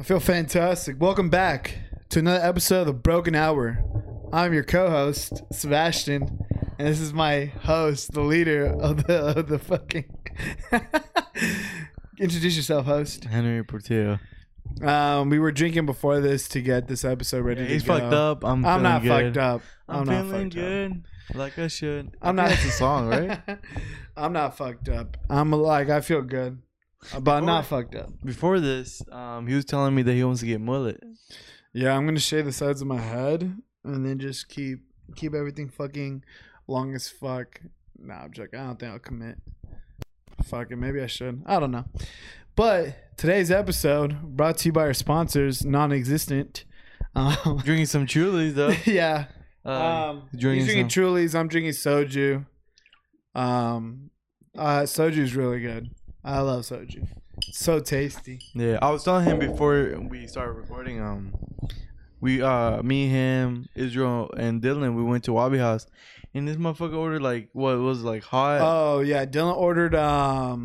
I feel fantastic. Welcome back to another episode of The Broken Hour. I'm your co-host, Sebastian, and this is my host, the leader of the fucking... Introduce yourself, host. Henry Portillo. We were drinking before this to get this episode ready. He's fucked up. I'm not fucked up. I'm not feeling good. Like I should. I'm not. That's a song, right? I'm not fucked up. I'm like, I feel good, but I'm not fucked up. Before this, he was telling me that he wants to get mullet. Yeah, I'm gonna shave the sides of my head and then just keep everything fucking long as fuck. Nah, I'm joking. I don't think I'll commit. Fuck it, maybe I should. I don't know. But today's episode brought to you by our sponsors, non-existent. Drinking some Trulys though. Yeah. He's drinking Trulys. I'm drinking Soju. Soju's really good. I love Soju. It's so tasty. Yeah, I was telling him before we started recording. Me, him, Israel, and Dylan, we went to Wabi House, and this motherfucker ordered like hot. Oh yeah, Dylan ordered Let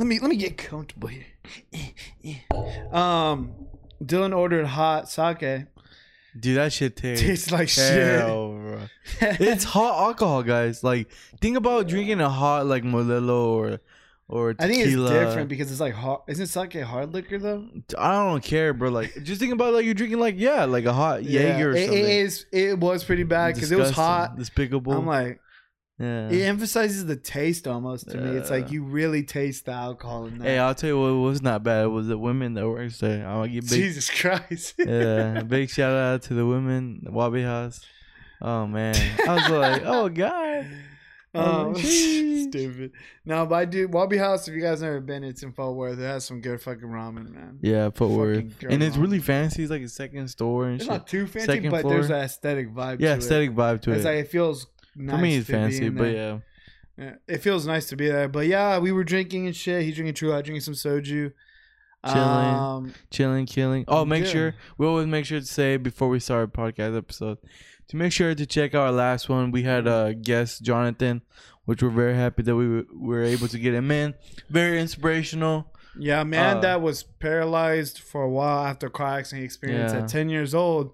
me get comfortable here. Dylan ordered hot sake. Dude, that shit tastes like hell, shit. Bro. It's hot alcohol, guys. Like, think about drinking a hot like Modelo or tequila. I think it's different because it's like hot. Isn't sake hard liquor though? I don't care, bro. Like, just think about like you're drinking like like a hot Jaeger or something. It was pretty bad because it was hot, despicable. I'm like. Yeah. It emphasizes the taste almost to me. It's like you really taste the alcohol in there. Hey, I'll tell you what was not bad. It was the women that works there. I'll give Jesus Christ. Yeah, big shout out to the women, Wabi House. Oh man, I was like, oh god, oh stupid. No, but I do Wabi House. If you guys never been, it's in Fort Worth. It has some good fucking ramen, man. Yeah, Fort Worth, and it's really fancy. It's like a second store and shit. It's not too fancy, but there's an aesthetic vibe. Yeah, aesthetic vibe to it. It's like it feels. Nice for me, it's fancy, but yeah, it feels nice to be there. But yeah, we were drinking and shit. He's drinking Trulys, I drinking some soju, chilling. Oh, sure we always make sure to say before we start our podcast episode to make sure to check out our last one. We had a guest, Jonathan, which we're very happy that we were able to get him in. Very inspirational. Yeah, man, that was paralyzed for a while after a car accident experience at 10 years old,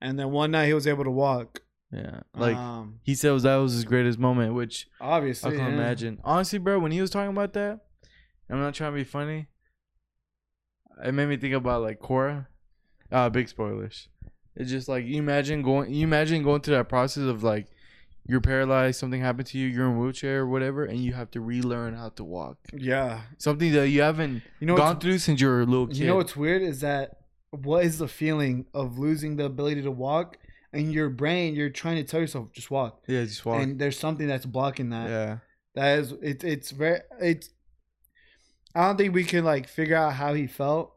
and then one night he was able to walk. Yeah, like he said that was his greatest moment, which obviously I can't imagine. Honestly, bro, when he was talking about that, I'm not trying to be funny. It made me think about like Cora. Big spoilers. It's just like you imagine going through that process of like you're paralyzed, something happened to you, you're in a wheelchair or whatever, and you have to relearn how to walk. Yeah, something that you haven't gone through since you were a little kid. You know what's weird is that what is the feeling of losing the ability to walk? In your brain, you're trying to tell yourself just walk. Yeah, just walk. And there's something that's blocking that. Yeah, that is it's very I don't think we can like figure out how he felt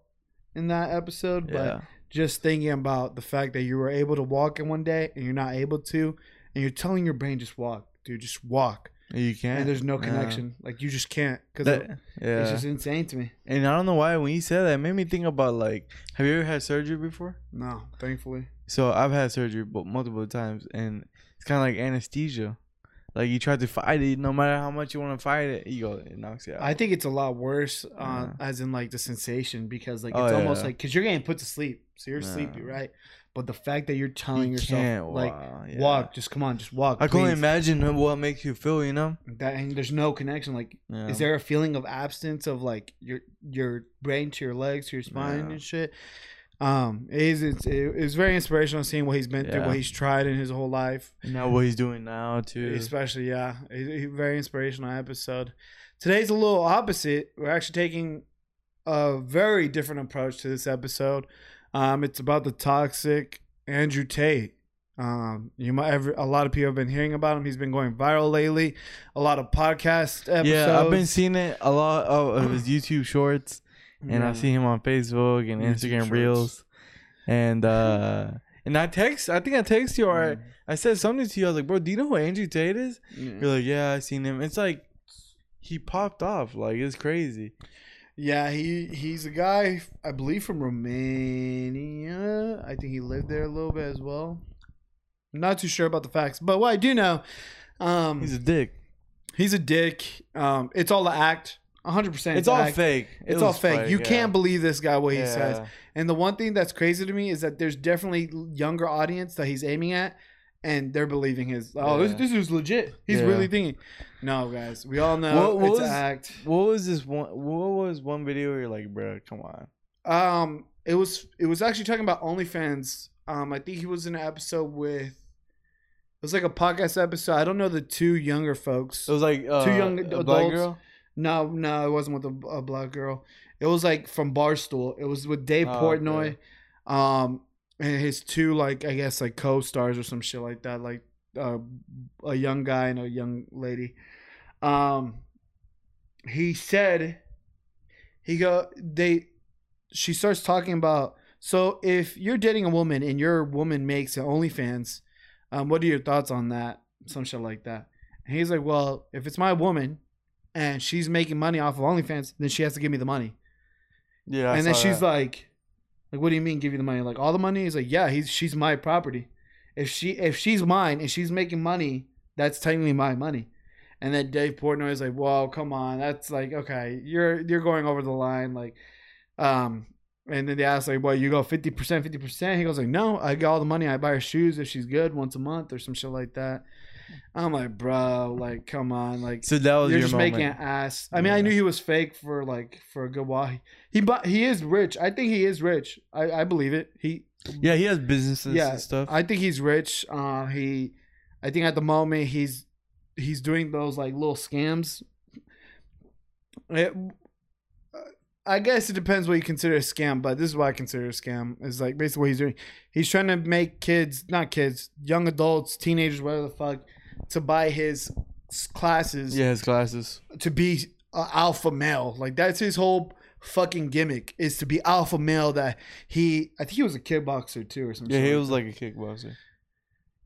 in that episode, but just thinking about the fact that you were able to walk in one day and you're not able to, and you're telling your brain just walk, dude, just walk. You can't. And there's no connection. Like you just can't. Cause it's just insane to me. And I don't know why when you said that, it made me think about like, have you ever had surgery before? No, thankfully. So I've had surgery multiple times, and it's kind of like anesthesia. Like you try to fight it, no matter how much you want to fight it, it knocks you out. I think it's a lot worse, as in like the sensation, because like it's almost like because you're getting put to sleep, so you're sleepy, right? But the fact that you're telling yourself like walk, just come on, just walk. I can't imagine what makes you feel, you know. That and there's no connection. Like, is there a feeling of absence of like your brain to your legs to your spine and shit? It's very inspirational seeing what he's been through, what he's tried in his whole life, and now what he's doing now too. Especially, a very inspirational episode. Today's a little opposite. We're actually taking a very different approach to this episode. It's about the toxic Andrew Tate. A lot of people have been hearing about him. He's been going viral lately. A lot of podcast episodes. Yeah, I've been seeing it a lot of his YouTube shorts. And I see him on Facebook and Instagram Reels, and I think I text you or I said something to you. I was like, bro, do you know who Andrew Tate is? You're like, yeah, I seen him. It's like he popped off, like it's crazy. Yeah, he's a guy I believe from Romania. I think he lived there a little bit as well. I'm not too sure about the facts, but what I do know, he's a dick. It's all an act. 100%. It's all fake. It's all fake. You can't believe this guy, what he says. And the one thing that's crazy to me is that there's definitely younger audience that he's aiming at, and they're believing his, oh, this is legit. He's really thinking. No, guys, we all know it's an act. What was this one? What was one video where you're like, bro, come on? It was actually talking about OnlyFans. I think he was in an episode with, it was like a podcast episode. I don't know the two younger folks. It was like two young adults. Black girl? No, it wasn't with a black girl. It was like from Barstool. It was with Dave Portnoy, and his two, like, I guess, like co-stars or some shit like that, like a young guy and a young lady. He said, she starts talking about, so if you're dating a woman and your woman makes an OnlyFans, what are your thoughts on that? Some shit like that. And he's like, well, if it's my woman and she's making money off of OnlyFans, then she has to give me the money. Yeah. And then she's like, what do you mean give you the money? Like all the money? He's like, yeah, she's my property. If she's mine and she's making money, that's technically my money. And then Dave Portnoy is like, whoa, come on. That's like, okay, you're going over the line. Like, and then they asked, like, well, you go 50%, 50%. He goes, like, no, I got all the money. I buy her shoes if she's good once a month or some shit like that. I'm like, bro, like, come on. Like, so that was your moment. Making an ass. I mean, I knew he was fake for a good while. He is rich. I think he is rich. I believe it. He has businesses and stuff. I think he's rich. I think at the moment he's doing those, like, little scams. I guess it depends what you consider a scam, but this is what I consider a scam. It's like basically what he's doing. He's trying to make young adults, teenagers, whatever the fuck, to buy his classes. Yeah, his classes. To be alpha male. Like, that's his whole fucking gimmick, is to be alpha male. That I think he was a kickboxer too or something. Yeah, he was like a kickboxer.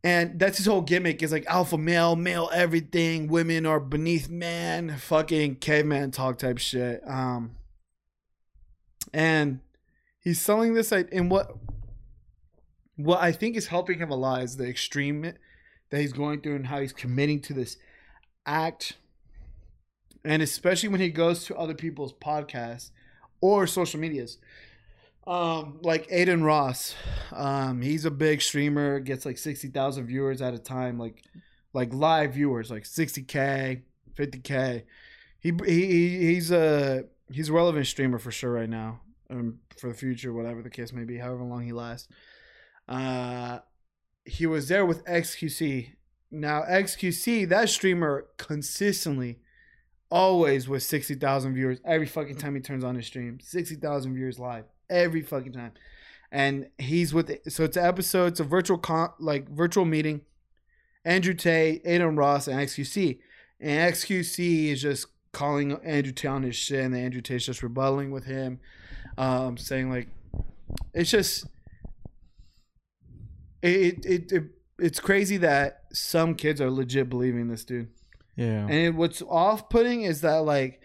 And that's his whole gimmick, is like alpha male everything. Women are beneath man. Fucking caveman talk type shit. And he's selling this, and what I think is helping him a lot is the extreme that he's going through and how he's committing to this act. And especially when he goes to other people's podcasts or social medias, like Adin Ross, he's a big streamer, gets like 60,000 viewers at a time, like live viewers, like 60K, 50K. He's a relevant streamer for sure right now, for the future, whatever the case may be, however long he lasts. He was there with XQC. Now, XQC, that streamer, consistently, always with 60,000 viewers every fucking time he turns on his stream. 60,000 viewers live every fucking time. And he's with it. So it's an episode. It's a virtual meeting. Andrew Tate, Adin Ross, and XQC. And XQC is just calling Andrew Tate on his shit, and Andrew Tate's just rebuttaling with him, saying, like, it's just it's crazy that some kids are legit believing this dude. Yeah. And what's off-putting is that, like,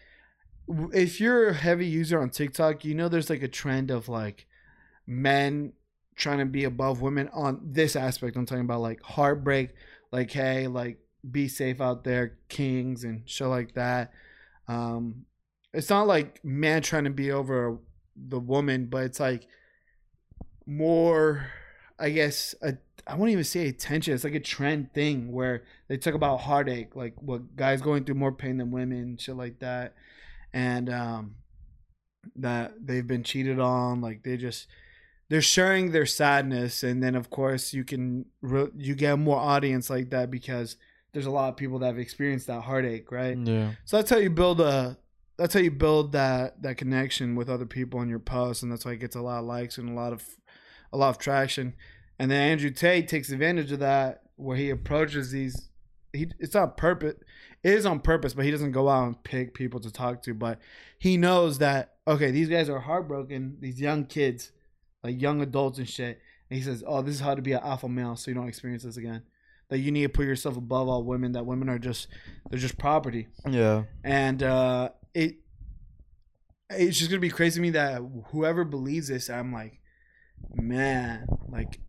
if you're a heavy user on TikTok, you know there's like a trend of like men trying to be above women on this aspect. I'm talking about like heartbreak, like, hey, like, be safe out there, kings and shit like that. It's not like man trying to be over the woman, but it's like more, I guess, I won't even say attention. It's like a trend thing where they talk about heartache, like what guys going through more pain than women, shit like that. And that they've been cheated on. Like, they're sharing their sadness. And then, of course, you get more audience like that because there's a lot of people that have experienced that heartache, right? Yeah. So that's how you build that connection with other people on your posts, and that's why it gets a lot of likes and a lot of traction. And then Andrew Tate takes advantage of that, where he approaches these. It's not purpose. It is on purpose, but he doesn't go out and pick people to talk to. But he knows that, okay, these guys are heartbroken. These young kids, like young adults and shit. And he says, oh, this is how to be an alpha male, so you don't experience this again. That you need to put yourself above all women. That women are just property. Yeah. And it's just gonna be crazy to me that whoever believes this, I'm like, man, like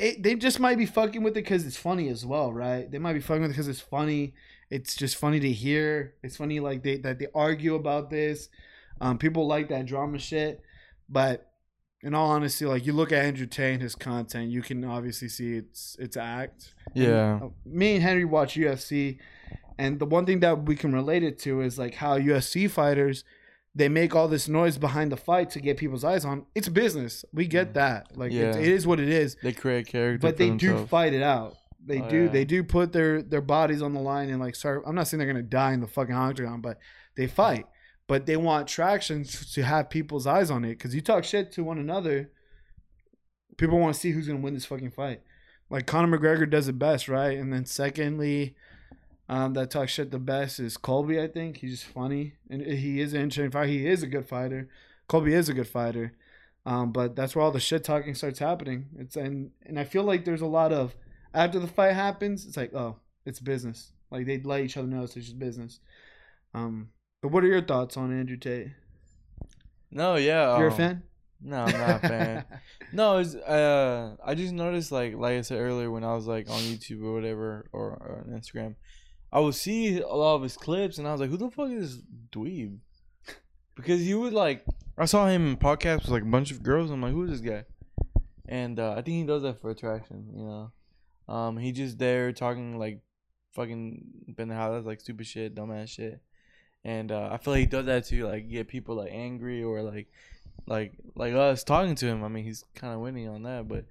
they just might be fucking with it because it's funny as well, right? They might be fucking with it because it's funny, It's just funny to hear. It's funny like that they argue about this. People like that drama shit, but in all honesty, like you look at Andrew Tate and his content, you can obviously see it's act. Yeah. And, me and Henry watch UFC, and the one thing that we can relate it to is like how UFC fighters, they make all this noise behind the fight to get people's eyes on. It's business. We get that. Like it is what it is. They create character, but they do fight it out. They do. Yeah. They do put their bodies on the line and like start. I'm not saying they're gonna die in the fucking octagon, but they fight. But they want traction to have people's eyes on it, because you talk shit to one another, people want to see who's gonna win this fucking fight. Like Conor McGregor does it best, right? And then secondly, that talk shit the best is Colby. I think he's just funny, and he is an interesting fighter. He is a good fighter. Colby is a good fighter, but that's where all the shit talking starts happening. And I feel like there's a lot of, after the fight happens, it's like, oh, it's business. Like they let each other know it's just business. But what are your thoughts on Andrew Tate? No, yeah, you're a fan. No, I'm not a fan. No, it's I just noticed like I said earlier, when I was like on YouTube or whatever or on Instagram, I would see a lot of his clips, and I was like, who the fuck is this dweeb? Because he would like, I saw him in podcasts with like a bunch of girls, and I'm like, who is this guy? And I think he does that for attraction, you know. He just there talking like fucking pendejadas, like stupid shit, dumbass shit. And I feel like he does that to like get people like angry or like us talking to him. I mean, he's kind of winning on that, but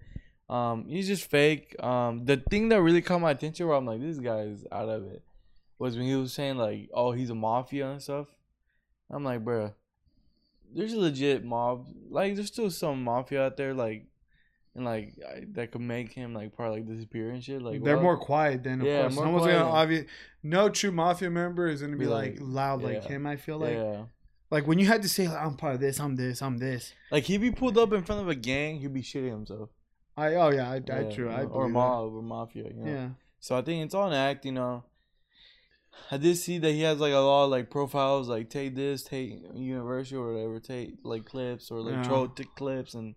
he's just fake. The thing that really caught my attention, where I'm like, this guy is out of it, was when he was saying like, oh, he's a mafia and stuff. I'm like, bro, there's a legit mob. Like, there's still some mafia out there, like, and like that could make him like probably like disappear and shit. Like, they're more quiet than of course. More quiet. No true mafia member is gonna be like loud like him. I feel like. Yeah. Like, when you had to say, like, I'm part of this, I'm this, I'm this. Like, he'd be pulled up in front of a gang, he'd be shitting himself. True. You know, or mob, or mafia, you know? Yeah. So I think it's all an act, you know. I did see that he has, like, a lot of, like, profiles, like, take this, take Universal or whatever, take, like, clips or, like, troll clips. And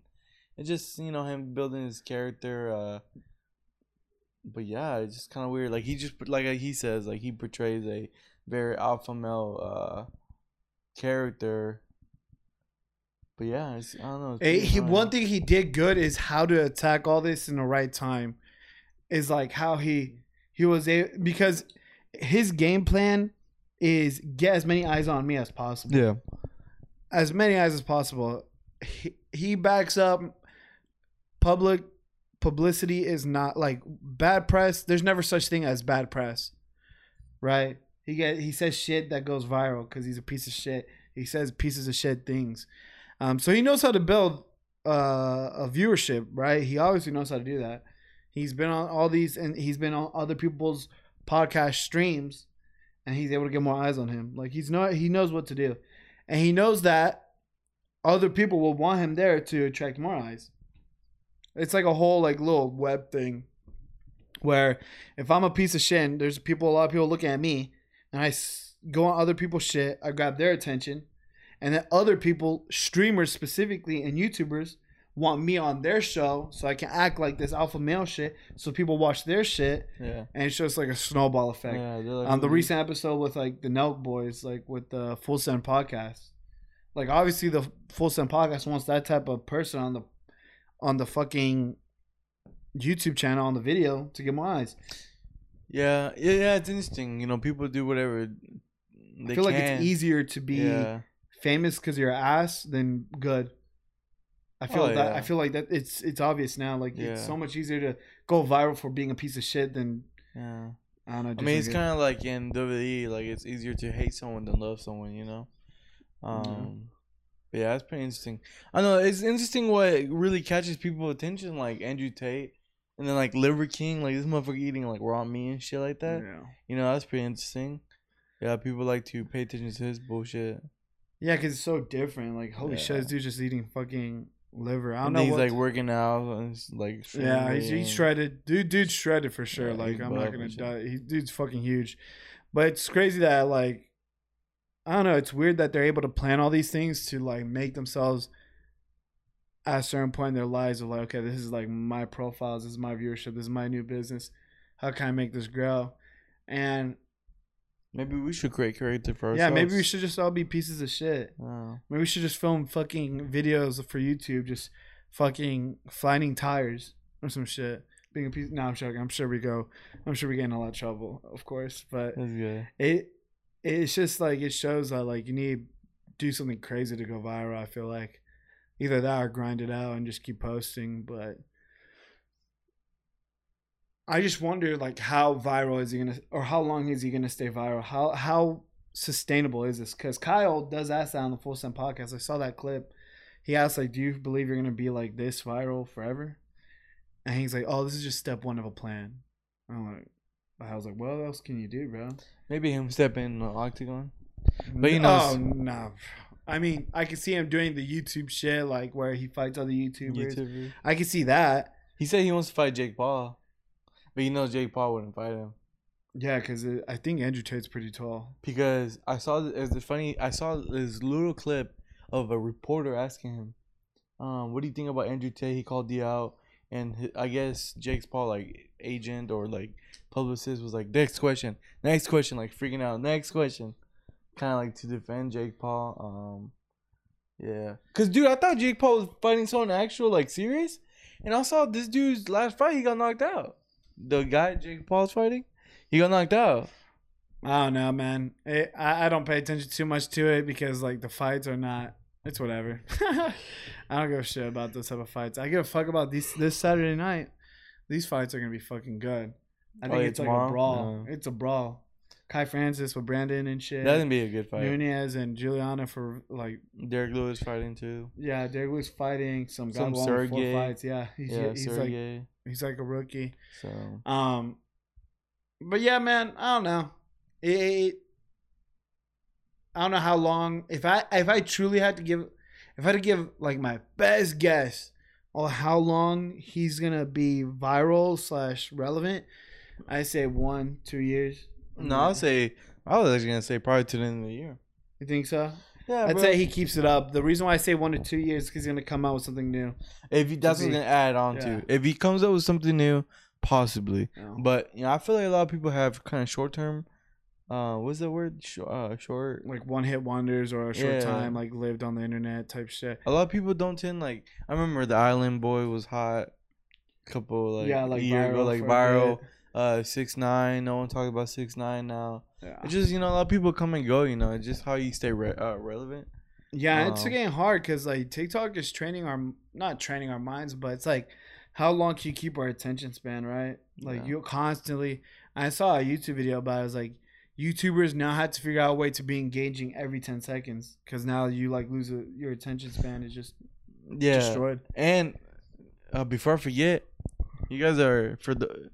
it's just, you know, him building his character. But, yeah, it's just kind of weird. Like, he just, like he says, like, he portrays a very alpha male, character, but yeah, it's, I don't know. One thing he did good is how to attack all this in the right time. Is like how he was able, because his game plan is get as many eyes on me as possible. Yeah, as many eyes as possible. He backs up publicity is not like bad press. There's never such thing as bad press, right? He says shit that goes viral because he's a piece of shit. He says pieces of shit things. So he knows how to build a viewership, right? He obviously knows how to do that. He's been on all these, and he's been on other people's podcast streams, and he's able to get more eyes on him. Like, he knows what to do. And he knows that other people will want him there to attract more eyes. It's like a whole like little web thing where if I'm a piece of shit and there's a lot of people looking at me, and I go on other people's shit, I grab their attention, and then other people, streamers specifically and YouTubers, want me on their show so I can act like this alpha male shit so people watch their shit. Yeah. And it's just like a snowball effect. Yeah, like, the recent episode with like the Nelk boys, like with the Full Send podcast. Like, obviously the Full Send podcast wants that type of person on the fucking YouTube channel, on the video, to get more eyes. Yeah, it's interesting. You know, people do whatever they feel like can. It's easier to be famous because you're ass than good. I feel like that. It's obvious now. Like, it's so much easier to go viral for being a piece of shit than. Yeah. I don't know. I mean, it's kind of like in WWE. Like, it's easier to hate someone than love someone. You know. But yeah, that's pretty interesting. I know it's interesting what really catches people's attention, like Andrew Tate. And then, like, Liver King, like, this motherfucker eating, like, raw meat and shit like that. Yeah. You know, that's pretty interesting. Yeah, people like to pay attention to his bullshit. Yeah, because it's so different. Like, holy shit, this dude's just eating fucking liver. I don't know. He's, like, working out. And it's, like, yeah, he's shredded. Dude's shredded for sure. Yeah, like, I'm not going to die. Dude's fucking huge. But it's crazy that, like, I don't know. It's weird that they're able to plan all these things to, like, make themselves – at a certain point in their lives are like, okay, this is like my profiles, this is my viewership, this is my new business. How can I make this grow? And Maybe we should create character for ourselves. Yeah, maybe we should just all be pieces of shit. Oh. Maybe we should just film fucking videos for YouTube, just fucking finding tires or some shit. Being a piece. No, I'm joking. I'm sure we get in a lot of trouble, of course. But it's just like it shows that like you need to do something crazy to go viral. I feel like either that or grind it out and just keep posting. But I just wonder, like, how viral is he gonna, or how long is he gonna stay viral? How sustainable is this? Because Kyle does ask that on the Full Send podcast. I saw that clip. He asked, like, do you believe you're gonna be like this viral forever? And he's like, oh, this is just step one of a plan. I'm like, I was like, what else can you do, bro? Maybe him step in the octagon. But you know, oh no. I mean, I could see him doing the YouTube shit, like where he fights other YouTubers. I could see that. He said he wants to fight Jake Paul. But you know Jake Paul wouldn't fight him. Yeah, because I think Andrew Tate's pretty tall. Because I saw I saw this little clip of a reporter asking him, what do you think about Andrew Tate? He called you out. And I guess Jake Paul, like, agent or, like, publicist was like, next question, like, freaking out, next question. Kind of, like, to defend Jake Paul. Yeah. Because, dude, I thought Jake Paul was fighting someone actual, like, serious. And I saw this dude's last fight, he got knocked out. The guy Jake Paul's fighting, he got knocked out. I don't know, man. I don't pay attention too much to it because, like, the fights are not. It's whatever. I don't give a shit about those type of fights. I give a fuck about this Saturday night. These fights are gonna be fucking good. I think it's like tomorrow? A brawl. No. It's a brawl. Kai Francis with Brandon and shit. That'd be a good fight. Nunez and Juliana for like. Derek Lewis fighting too. Yeah, Derek Lewis fighting some Sergey fights. Yeah, he's Sergey. Like. He's like a rookie. So, but yeah, man, I don't know. I don't know how long. If I truly had to give, if I had to give like my best guess on how long he's gonna be viral / relevant, I say 1-2 years. No, I was actually gonna say probably to the end of the year. You think so? Yeah, I'd say he keeps it up. The reason why I say 1 to 2 years is because he's going to come out with something new. If he doesn't add on to. If he comes up with something new, possibly. Yeah. But, you know, I feel like a lot of people have kind of short-term, what's the word? Short. Like one-hit wonders or a short time, like lived on the internet type shit. A lot of people don't tend, like, I remember the Island Boy was hot a couple, like, years ago, like viral. 6ix9ine, no one talking about 6ix9ine now. Yeah. It's just, you know, a lot of people come and go, you know. It's just how you stay relevant. Yeah, it's getting hard because, like, TikTok is training our, not training our minds, but it's like, how long can you keep our attention span, right? Like, you constantly, I saw a YouTube video about it. It was like, YouTubers now had to figure out a way to be engaging every 10 seconds because now you, like, lose your attention span is just destroyed. And before I forget, you guys are,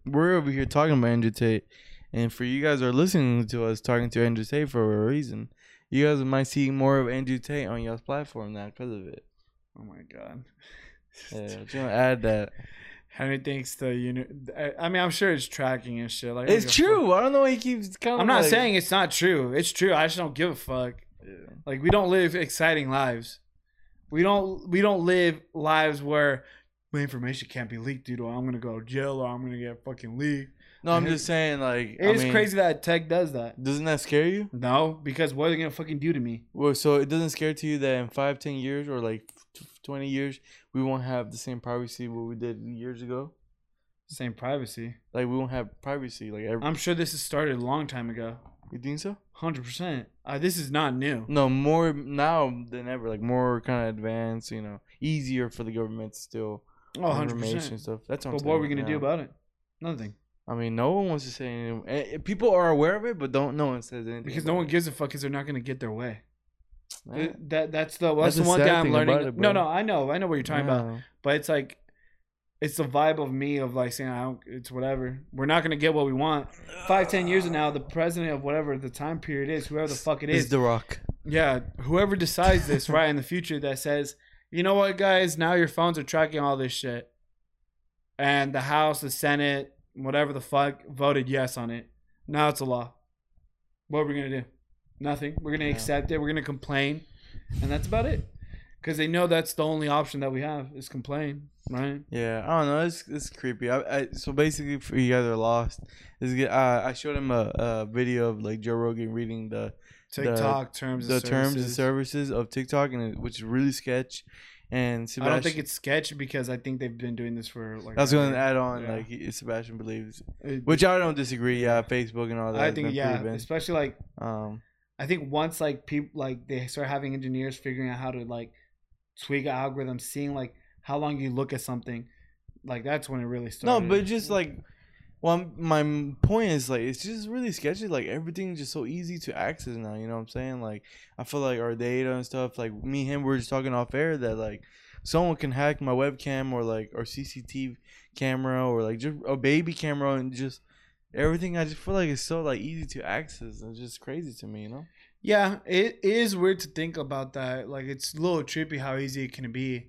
we're over here talking about Andrew Tate. And for you guys who are listening to us talking to Andrew Tate for a reason, you guys might see more of Andrew Tate on y'all's platform now because of it. Oh my God. Yeah, just gonna add that. Henry thinks the I mean, I'm sure it's tracking and shit. Like, it's true. I don't know why he keeps coming. I'm not saying it's not true. It's true. I just don't give a fuck. Yeah. Like, we don't live exciting lives. We don't live lives where my information can't be leaked, dude, or I'm gonna go to jail or I'm gonna get fucking leaked. No, I'm just saying, like... I mean, crazy that tech does that. Doesn't that scare you? No, because what are they going to fucking do to me? Well, so it doesn't scare to you that in 5, 10 years or, like, 20 years, we won't have the same privacy what we did years ago? Same privacy? Like, we won't have privacy. Like I'm sure this has started a long time ago. You think so? 100%. This is not new. No, more now than ever. Like, more kind of advanced, you know, easier for the government to steal information stuff. That's what I'm saying. But what are we going to do about it? Nothing. I mean, no one wants to say anything. People are aware of it, but no one says anything. Because no one gives a fuck because they're not going to get their way. Man. That's the one thing I'm learning. It, no, I know what you're talking about. But it's like, it's the vibe of me of like saying, it's whatever. We're not going to get what we want. 5, 10 years from now, the president of whatever the time period is, whoever the fuck it is. It's The Rock. Yeah, whoever decides this right in the future that says, you know what, guys, now your phones are tracking all this shit. And the House, the Senate, whatever the fuck voted yes on it. Now it's a law. What are we gonna do? Nothing. We're gonna accept it. We're gonna complain, and that's about it. Because they know that's the only option that we have is complain, right? Yeah, I don't know. It's creepy. So basically, for you guys are lost. I showed him a video of like Joe Rogan reading the TikTok terms and services of TikTok, and which is really sketch. And Sebastian, I don't think it's sketch because I think they've been doing this for like. I was going to add on like Sebastian believes, which I don't disagree. Yeah, Facebook and all that. I think especially like I think once like people like they start having engineers figuring out how to like tweak an algorithm, seeing like how long you look at something, like that's when it really starts. No, but just like. Well, my point is, like, it's just really sketchy. Like, everything's just so easy to access now. You know what I'm saying? Like, I feel like our data and stuff, like, me and him were just talking off air that, like, someone can hack my webcam or, like, our CCTV camera or, like, just a baby camera and just everything. I just feel like it's so, like, easy to access. It's just crazy to me, you know? Yeah, it is weird to think about that. Like, it's a little trippy how easy it can be.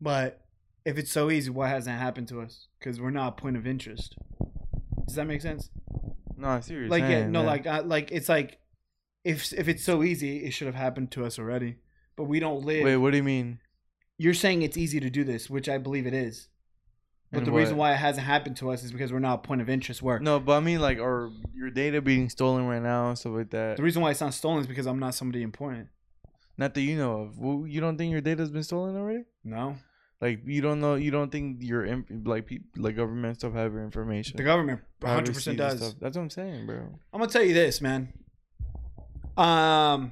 But if it's so easy, what hasn't happened to us? Because we're not a point of interest. Does that make sense? No, I see what you're saying. Yeah, no, like it's like, if it's so easy, it should have happened to us already. But we don't live. Wait, what do you mean? You're saying it's easy to do this, which I believe it is. But the reason why it hasn't happened to us is because we're not a point of interest where. No, but I mean, like, are your data being stolen right now and stuff like that? The reason why it's not stolen is because I'm not somebody important. Not that you know of. Well, you don't think your data's been stolen already? No. Like, you don't know, you don't think your, like government stuff have your information. The government 100% does. Stuff. That's what I'm saying, bro. I'm going to tell you this, man. By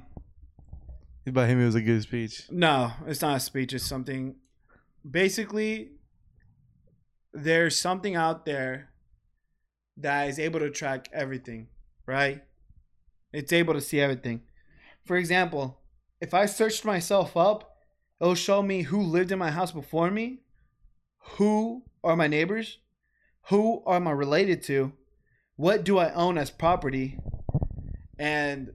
him, it was a good speech. No, it's not a speech. It's something. Basically, there's something out there that is able to track everything, right? It's able to see everything. For example, if I searched myself up, it'll show me who lived in my house before me, who are my neighbors, who am I related to, what do I own as property. And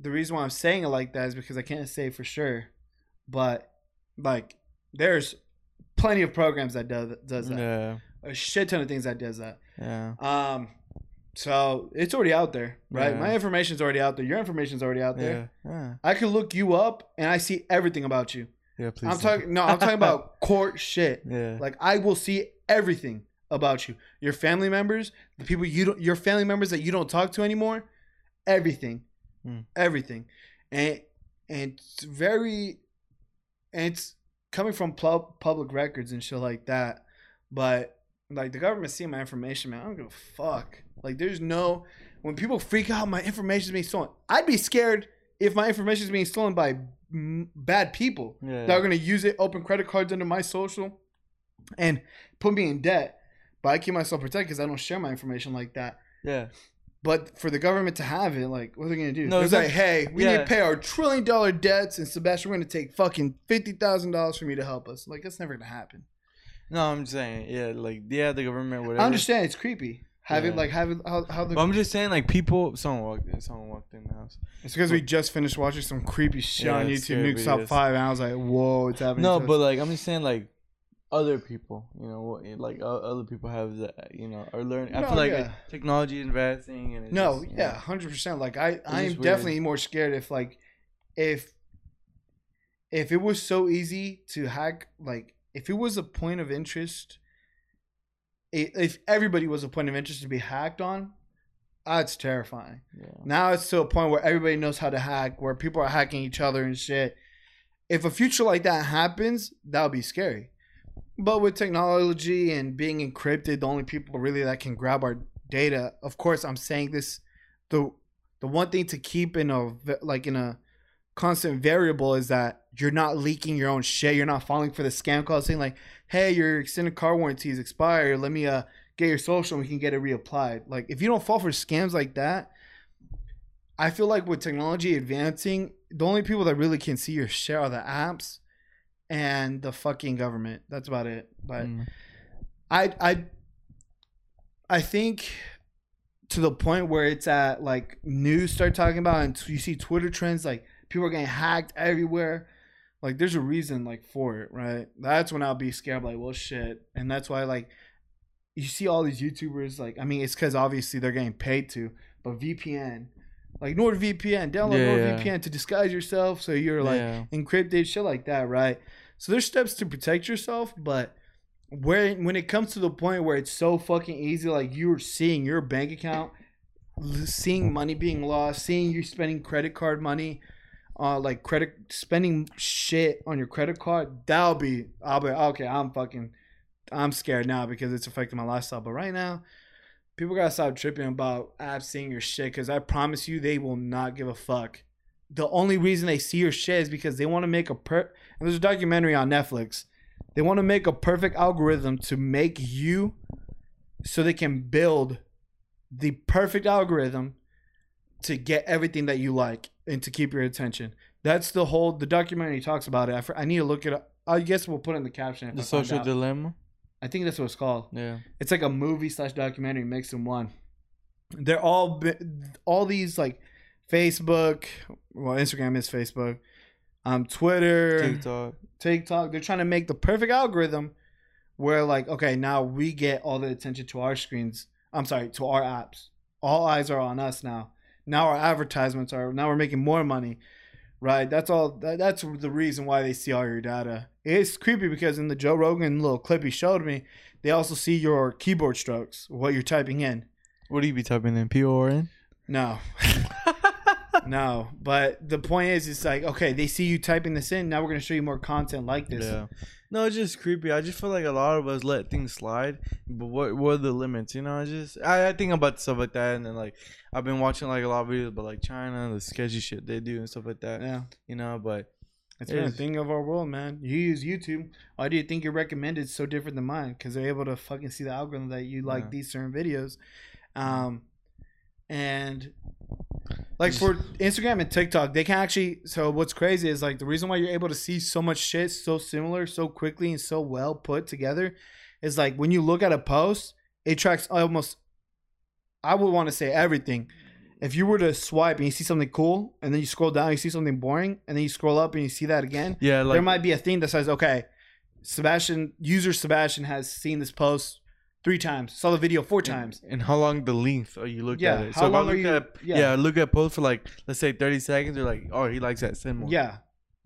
the reason why I'm saying it like that is because I can't say for sure. But, like, there's plenty of programs that does that. Yeah. A shit ton of things that does that. Yeah. So it's already out there, right? Yeah. My information's already out there. Your information's already out there. Yeah. Yeah. I can look you up, and I see everything about you. Yeah, please. I'm talking about court shit. Yeah. Like, I will see everything about you. Your family members, the people your family members that you don't talk to anymore, everything. Everything. And it's very, and it's coming from public records and shit like that. But like, the government's seeing my information, man. I don't give a fuck. Like, there's no, when people freak out my information's being stolen, I'd be scared if my information's being stolen by bad people that are going to use it, open credit cards under my social and put me in debt. But I keep myself protected because I don't share my information like that. Yeah. But for the government to have it, like, what are they going to do? No, it's like, hey, we need to pay our $1 trillion debts, and Sebastian, we're going to take fucking $50,000 from you to help us. Like, that's never going to happen. No, I'm saying, yeah, like, yeah, the government, whatever. I understand it's creepy. But I'm just saying, like, people. Someone walked in the house. It's because we just finished watching some creepy shit on YouTube, Nuke's Top 5, and I was like, whoa, it's happening. No, but like, I'm just saying, like, other people, you know, like, other people have that, you know, are learning. No, I feel like technology advancing and it's just, yeah, 100%. Like, I am definitely more scared if like, if it was so easy to hack, like, if it was a point of interest. If everybody was a point of interest to be hacked on, that's terrifying. Yeah. Now it's to a point where everybody knows how to hack, where people are hacking each other and shit. If a future like that happens, that would be scary. But with technology and being encrypted, the only people really that can grab our data, of course, I'm saying this, the one thing to keep in a, like, in a constant variable is that you're not leaking your own shit. You're not falling for the scam call saying like, hey, your extended car warranty is expired. Let me get your social and we can get it reapplied. Like, if you don't fall for scams like that, I feel like with technology advancing, the only people that really can see your shit are the apps and the fucking government. That's about it. But I think to the point where it's at, like, news start talking about and you see Twitter trends, like, people are getting hacked everywhere. Like, there's a reason, like, for it, right? That's when I'll be scared. I'm like, well, shit. And that's why, like, you see all these YouTubers, like, I mean, it's because obviously they're getting paid to, but VPN, like, NordVPN, download NordVPN to disguise yourself so you're, like, encrypted, shit like that, right? So there's steps to protect yourself, but when it comes to the point where it's so fucking easy, like you're seeing your bank account, seeing money being lost, seeing you spending credit card money, like credit spending shit on your credit card, I'll be okay. I'm scared now because it's affecting my lifestyle. But right now, people gotta stop tripping about apps seeing your shit, because I promise you, they will not give a fuck. The only reason they see your shit is because they want to make and there's a documentary on Netflix. They want to make a perfect algorithm to make you, so they can build the perfect algorithm to get everything that you like and to keep your attention. That's the documentary talks about it. I need to look it up. I guess we'll put it in the caption. The Social Dilemma? I think that's what it's called. Yeah. It's like a movie / documentary mixed in one. They're all these like Facebook, well, Instagram is Facebook, Twitter, TikTok. They're trying to make the perfect algorithm where like, okay, now we get all the attention to our screens. I'm sorry, to our apps. All eyes are on us now. Now our advertisements are, now we're making more money. Right, that's the reason why they see all your data. It's creepy because in the Joe Rogan little clip he showed me, they also see your keyboard strokes, what you're typing in. What do you be typing in? PORN? No. No. But the point is, it's like, okay, they see you typing this in. Now we're going to show you more content like this. Yeah. No, it's just creepy. I just feel like a lot of us let things slide. But what are the limits? You know, I think about stuff like that. And then, like, I've been watching, like, a lot of videos about, like, China, the sketchy shit they do and stuff like that. Yeah. You know, but it's been a thing of our world, man. You use YouTube. Why do you think your recommended is so different than mine? Because they're able to fucking see the algorithm that you like these certain videos. And like for Instagram and TikTok, they can actually, so what's crazy is like the reason why you're able to see so much shit so similar so quickly and so well put together is like when you look at a post, it tracks almost, I would want to say, everything. If you were to swipe and you see something cool and then you scroll down, you see something boring, and then you scroll up and you see that again, yeah, like, there might be a thing that says, okay, Sebastian has seen this post 3 times, saw the video 4 times. And how long the length are you looking at it? So if I look at look at post for like, let's say 30 seconds, they're like, oh, he likes that, send more. Yeah,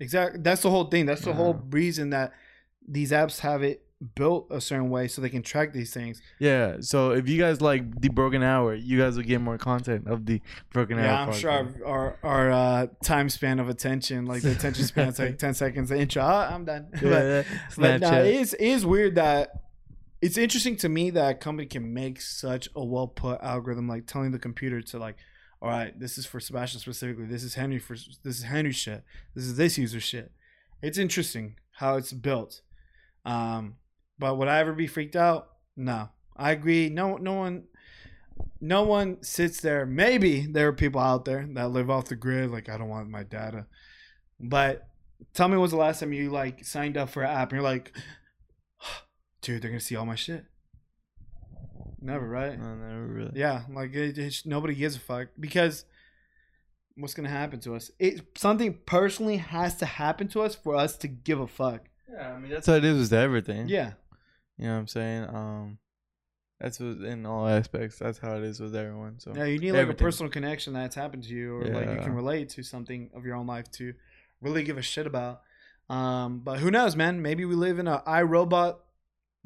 exactly. That's the whole thing. That's the whole reason that these apps have it built a certain way so they can track these things. Yeah. So if you guys like The Broken Hour, you guys will get more content of The Broken Hour. Yeah, I'm sure our time span of attention, like the attention span is like 10 seconds, the intro, I'm done. Yeah, but no, it is weird that it's interesting to me that a company can make such a well-put algorithm, like telling the computer to like, all right, this is for Sebastian specifically. This is Henry shit. This is this user shit. It's interesting how it's built. But would I ever be freaked out? No. I agree. No one sits there. Maybe there are people out there that live off the grid, like, I don't want my data. But tell me, when's the last time you like signed up for an app and you're like, dude, they're gonna see all my shit? Never, right? No, never really. Yeah, like nobody gives a fuck, because what's gonna happen to us? Something personally has to happen to us for us to give a fuck. Yeah, I mean that's how it is with everything. Yeah, you know what I'm saying. That's in all aspects. That's how it is with everyone. So yeah, you need like a personal connection that's happened to you, or like you can relate to something of your own life to really give a shit about. But who knows, man? Maybe we live in a iRobot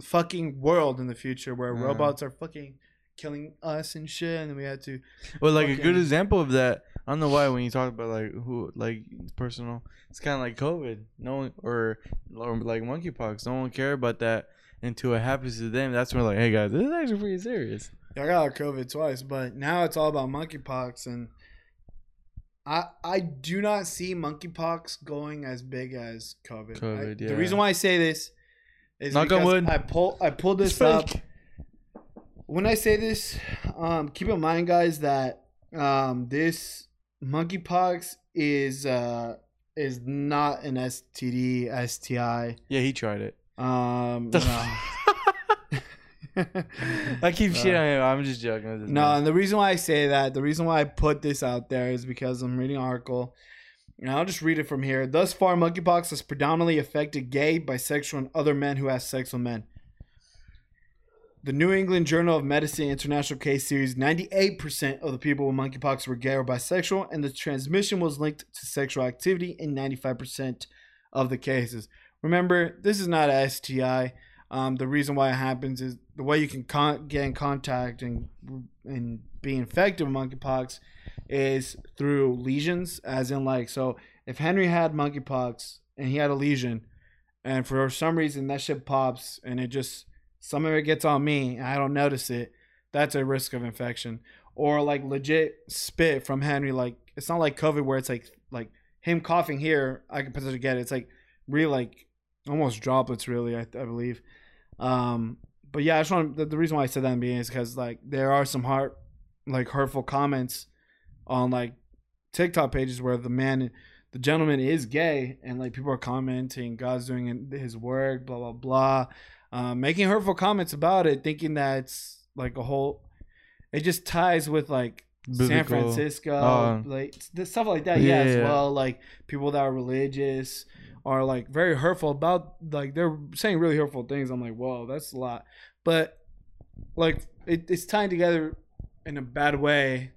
fucking world in the future where robots are fucking killing us and shit, and then we had to. Well, like a good example of that, I don't know why when you talk about like who like personal, it's kind of like COVID, no one, or like monkeypox, no one care about that until it happens to them. That's when like, hey guys, this is actually pretty serious. Yeah, I got COVID twice, but now it's all about monkeypox, and I do not see monkeypox going as big as COVID. The reason why I say this. Knock on wood. I pulled this up. When I say this, keep in mind, guys, that this monkeypox is not an STD, STI. Yeah, he tried it. I keep shit on him. I'm just joking. No, and the reason why I say that, the reason why I put this out there is because I'm reading an article. And I'll just read it from here. Thus far, monkeypox has predominantly affected gay, bisexual, and other men who have sex with men. The New England Journal of Medicine International Case Series, 98% of the people with monkeypox were gay or bisexual, and the transmission was linked to sexual activity in 95% of the cases. Remember, this is not an STI. The reason why it happens is the way you can get in contact and be infected with monkeypox is through lesions, as in, like, so if Henry had monkeypox and he had a lesion, and for some reason that shit pops and it just, some of it gets on me and I don't notice it, that's a risk of infection. Or like legit spit from Henry, like it's not like COVID where it's like him coughing here, I could potentially get it. It's like really like almost droplets, really, I believe. But yeah, I just want the reason why I said that in the beginning is because like there are some hurtful comments on like TikTok pages where the gentleman is gay and like people are commenting God's doing his work, blah blah blah, making hurtful comments about it, thinking that it's like a whole, it just ties with like biblical, San Francisco, like stuff like that. Yeah, as well, like people that are religious are like very hurtful about, like they're saying really hurtful things. I'm like, whoa, that's a lot. But like it's tying together in a bad way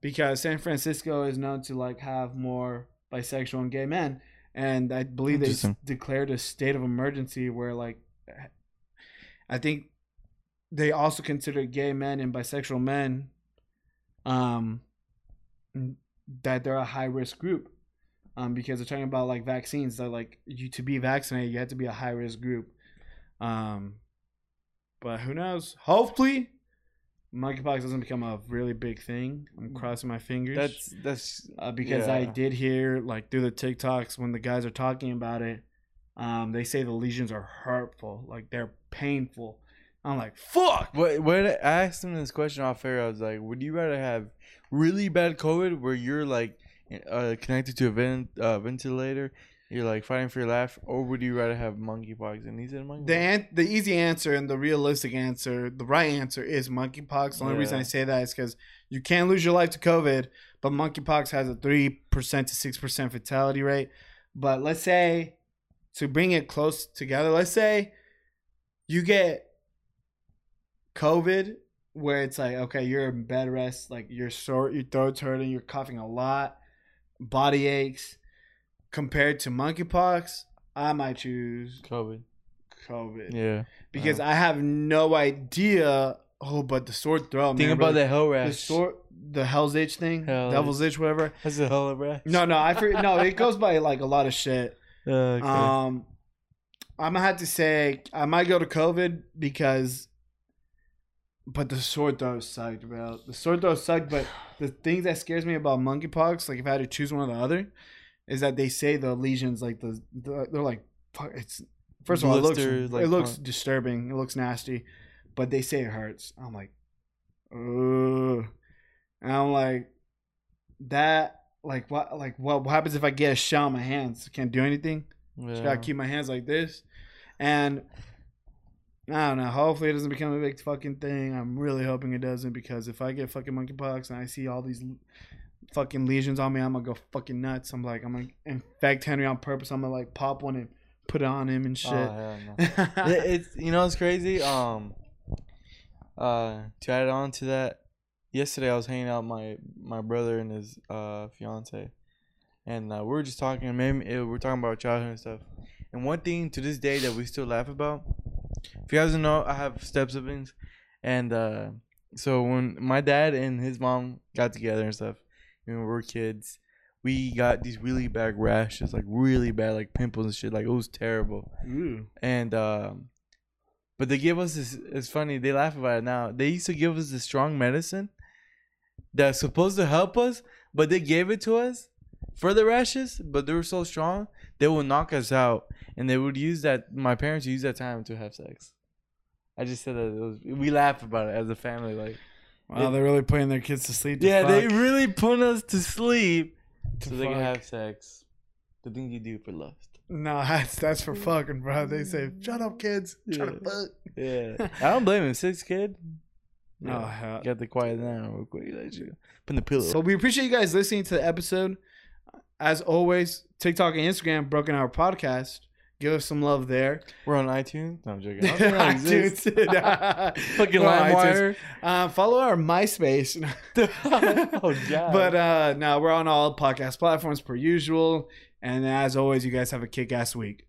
because San Francisco is known to like have more bisexual and gay men, and I believe they declared a state of emergency where like I think they also consider gay men and bisexual men that they're a high risk group, because they're talking about like vaccines that like you to be vaccinated you have to be a high risk group, but who knows, hopefully monkeypox doesn't become a really big thing. I'm crossing my fingers. That's because I did hear like through the TikToks when the guys are talking about it, they say the lesions are hurtful, like they're painful. I'm like, fuck. When I asked him this question off air, I was like, would you rather have really bad COVID where you're like connected to a ventilator, you're like fighting for your life, or would you rather have monkeypox? And he said monkeypox. The easy answer and the realistic answer, the right answer is monkeypox. The only reason I say that is because you can lose your life to COVID, but monkeypox has a 3% to 6% fatality rate. But let's say, to bring it close together, let's say you get COVID where it's like, okay, you're in bed rest, like you're sore, your throat's hurting, you're coughing a lot, body aches. Compared to monkeypox, I might choose COVID. Yeah, because I have no idea. Oh, but the sore throat. Think about the hell rash. The hell's itch thing, devil's itch, whatever. That's a hell of rash. No, I forget. No, it goes by like a lot of shit. Okay. I'm gonna have to say I might go to COVID because, but the sore throat sucked, bro. The sore throat sucked. But the thing that scares me about monkeypox, like if I had to choose one or the other, is that they say the lesions, like they're like, fuck, it's, first of all, it looks disturbing, it looks nasty, but they say it hurts. I'm like, ugh. And I'm like, that, like what happens if I get a shot on my hands? Can't do anything. Just gotta keep my hands like this. And I don't know. Hopefully it doesn't become a big fucking thing. I'm really hoping it doesn't, because if I get fucking monkeypox and I see all these fucking lesions on me, I'm gonna go fucking nuts. I'm gonna infect Henry on purpose. I'm gonna like pop one and put it on him and shit. Oh, hell no. It's, you know, it's crazy. To add on to that, yesterday I was hanging out with my brother and his fiance, and we were just talking. We were talking about childhood and stuff. And one thing to this day that we still laugh about. If you guys don't know, I have step siblings, and so when my dad and his mom got together and stuff, when we were kids, we got these really bad rashes, like really bad, like pimples and shit. Like it was terrible. Ooh. And but they gave us this. It's funny. They laugh about it now. They used to give us this strong medicine that's supposed to help us, but they gave it to us for the rashes. But they were so strong, they would knock us out, and they would use that. My parents would use that time to have sex. I just said that we laugh about it as a family, like. Wow, they're really putting their kids to sleep. They really put us to sleep so they can have sex. The thing you do for lust. No, that's for fucking, bro. They say, shut up, kids. Shut up, fuck. Yeah. I don't blame him. Sixth kid. Yeah. Oh, hell. Got the quiet down real quick. Put the pillow. So we appreciate you guys listening to the episode. As always, TikTok and Instagram, Broken Hour Podcast. Give us some love there. We're on iTunes. No, I'm joking. iTunes. Fucking LimeWire. Follow our MySpace. Oh, God. But no, we're on all podcast platforms per usual. And as always, you guys have a kick-ass week.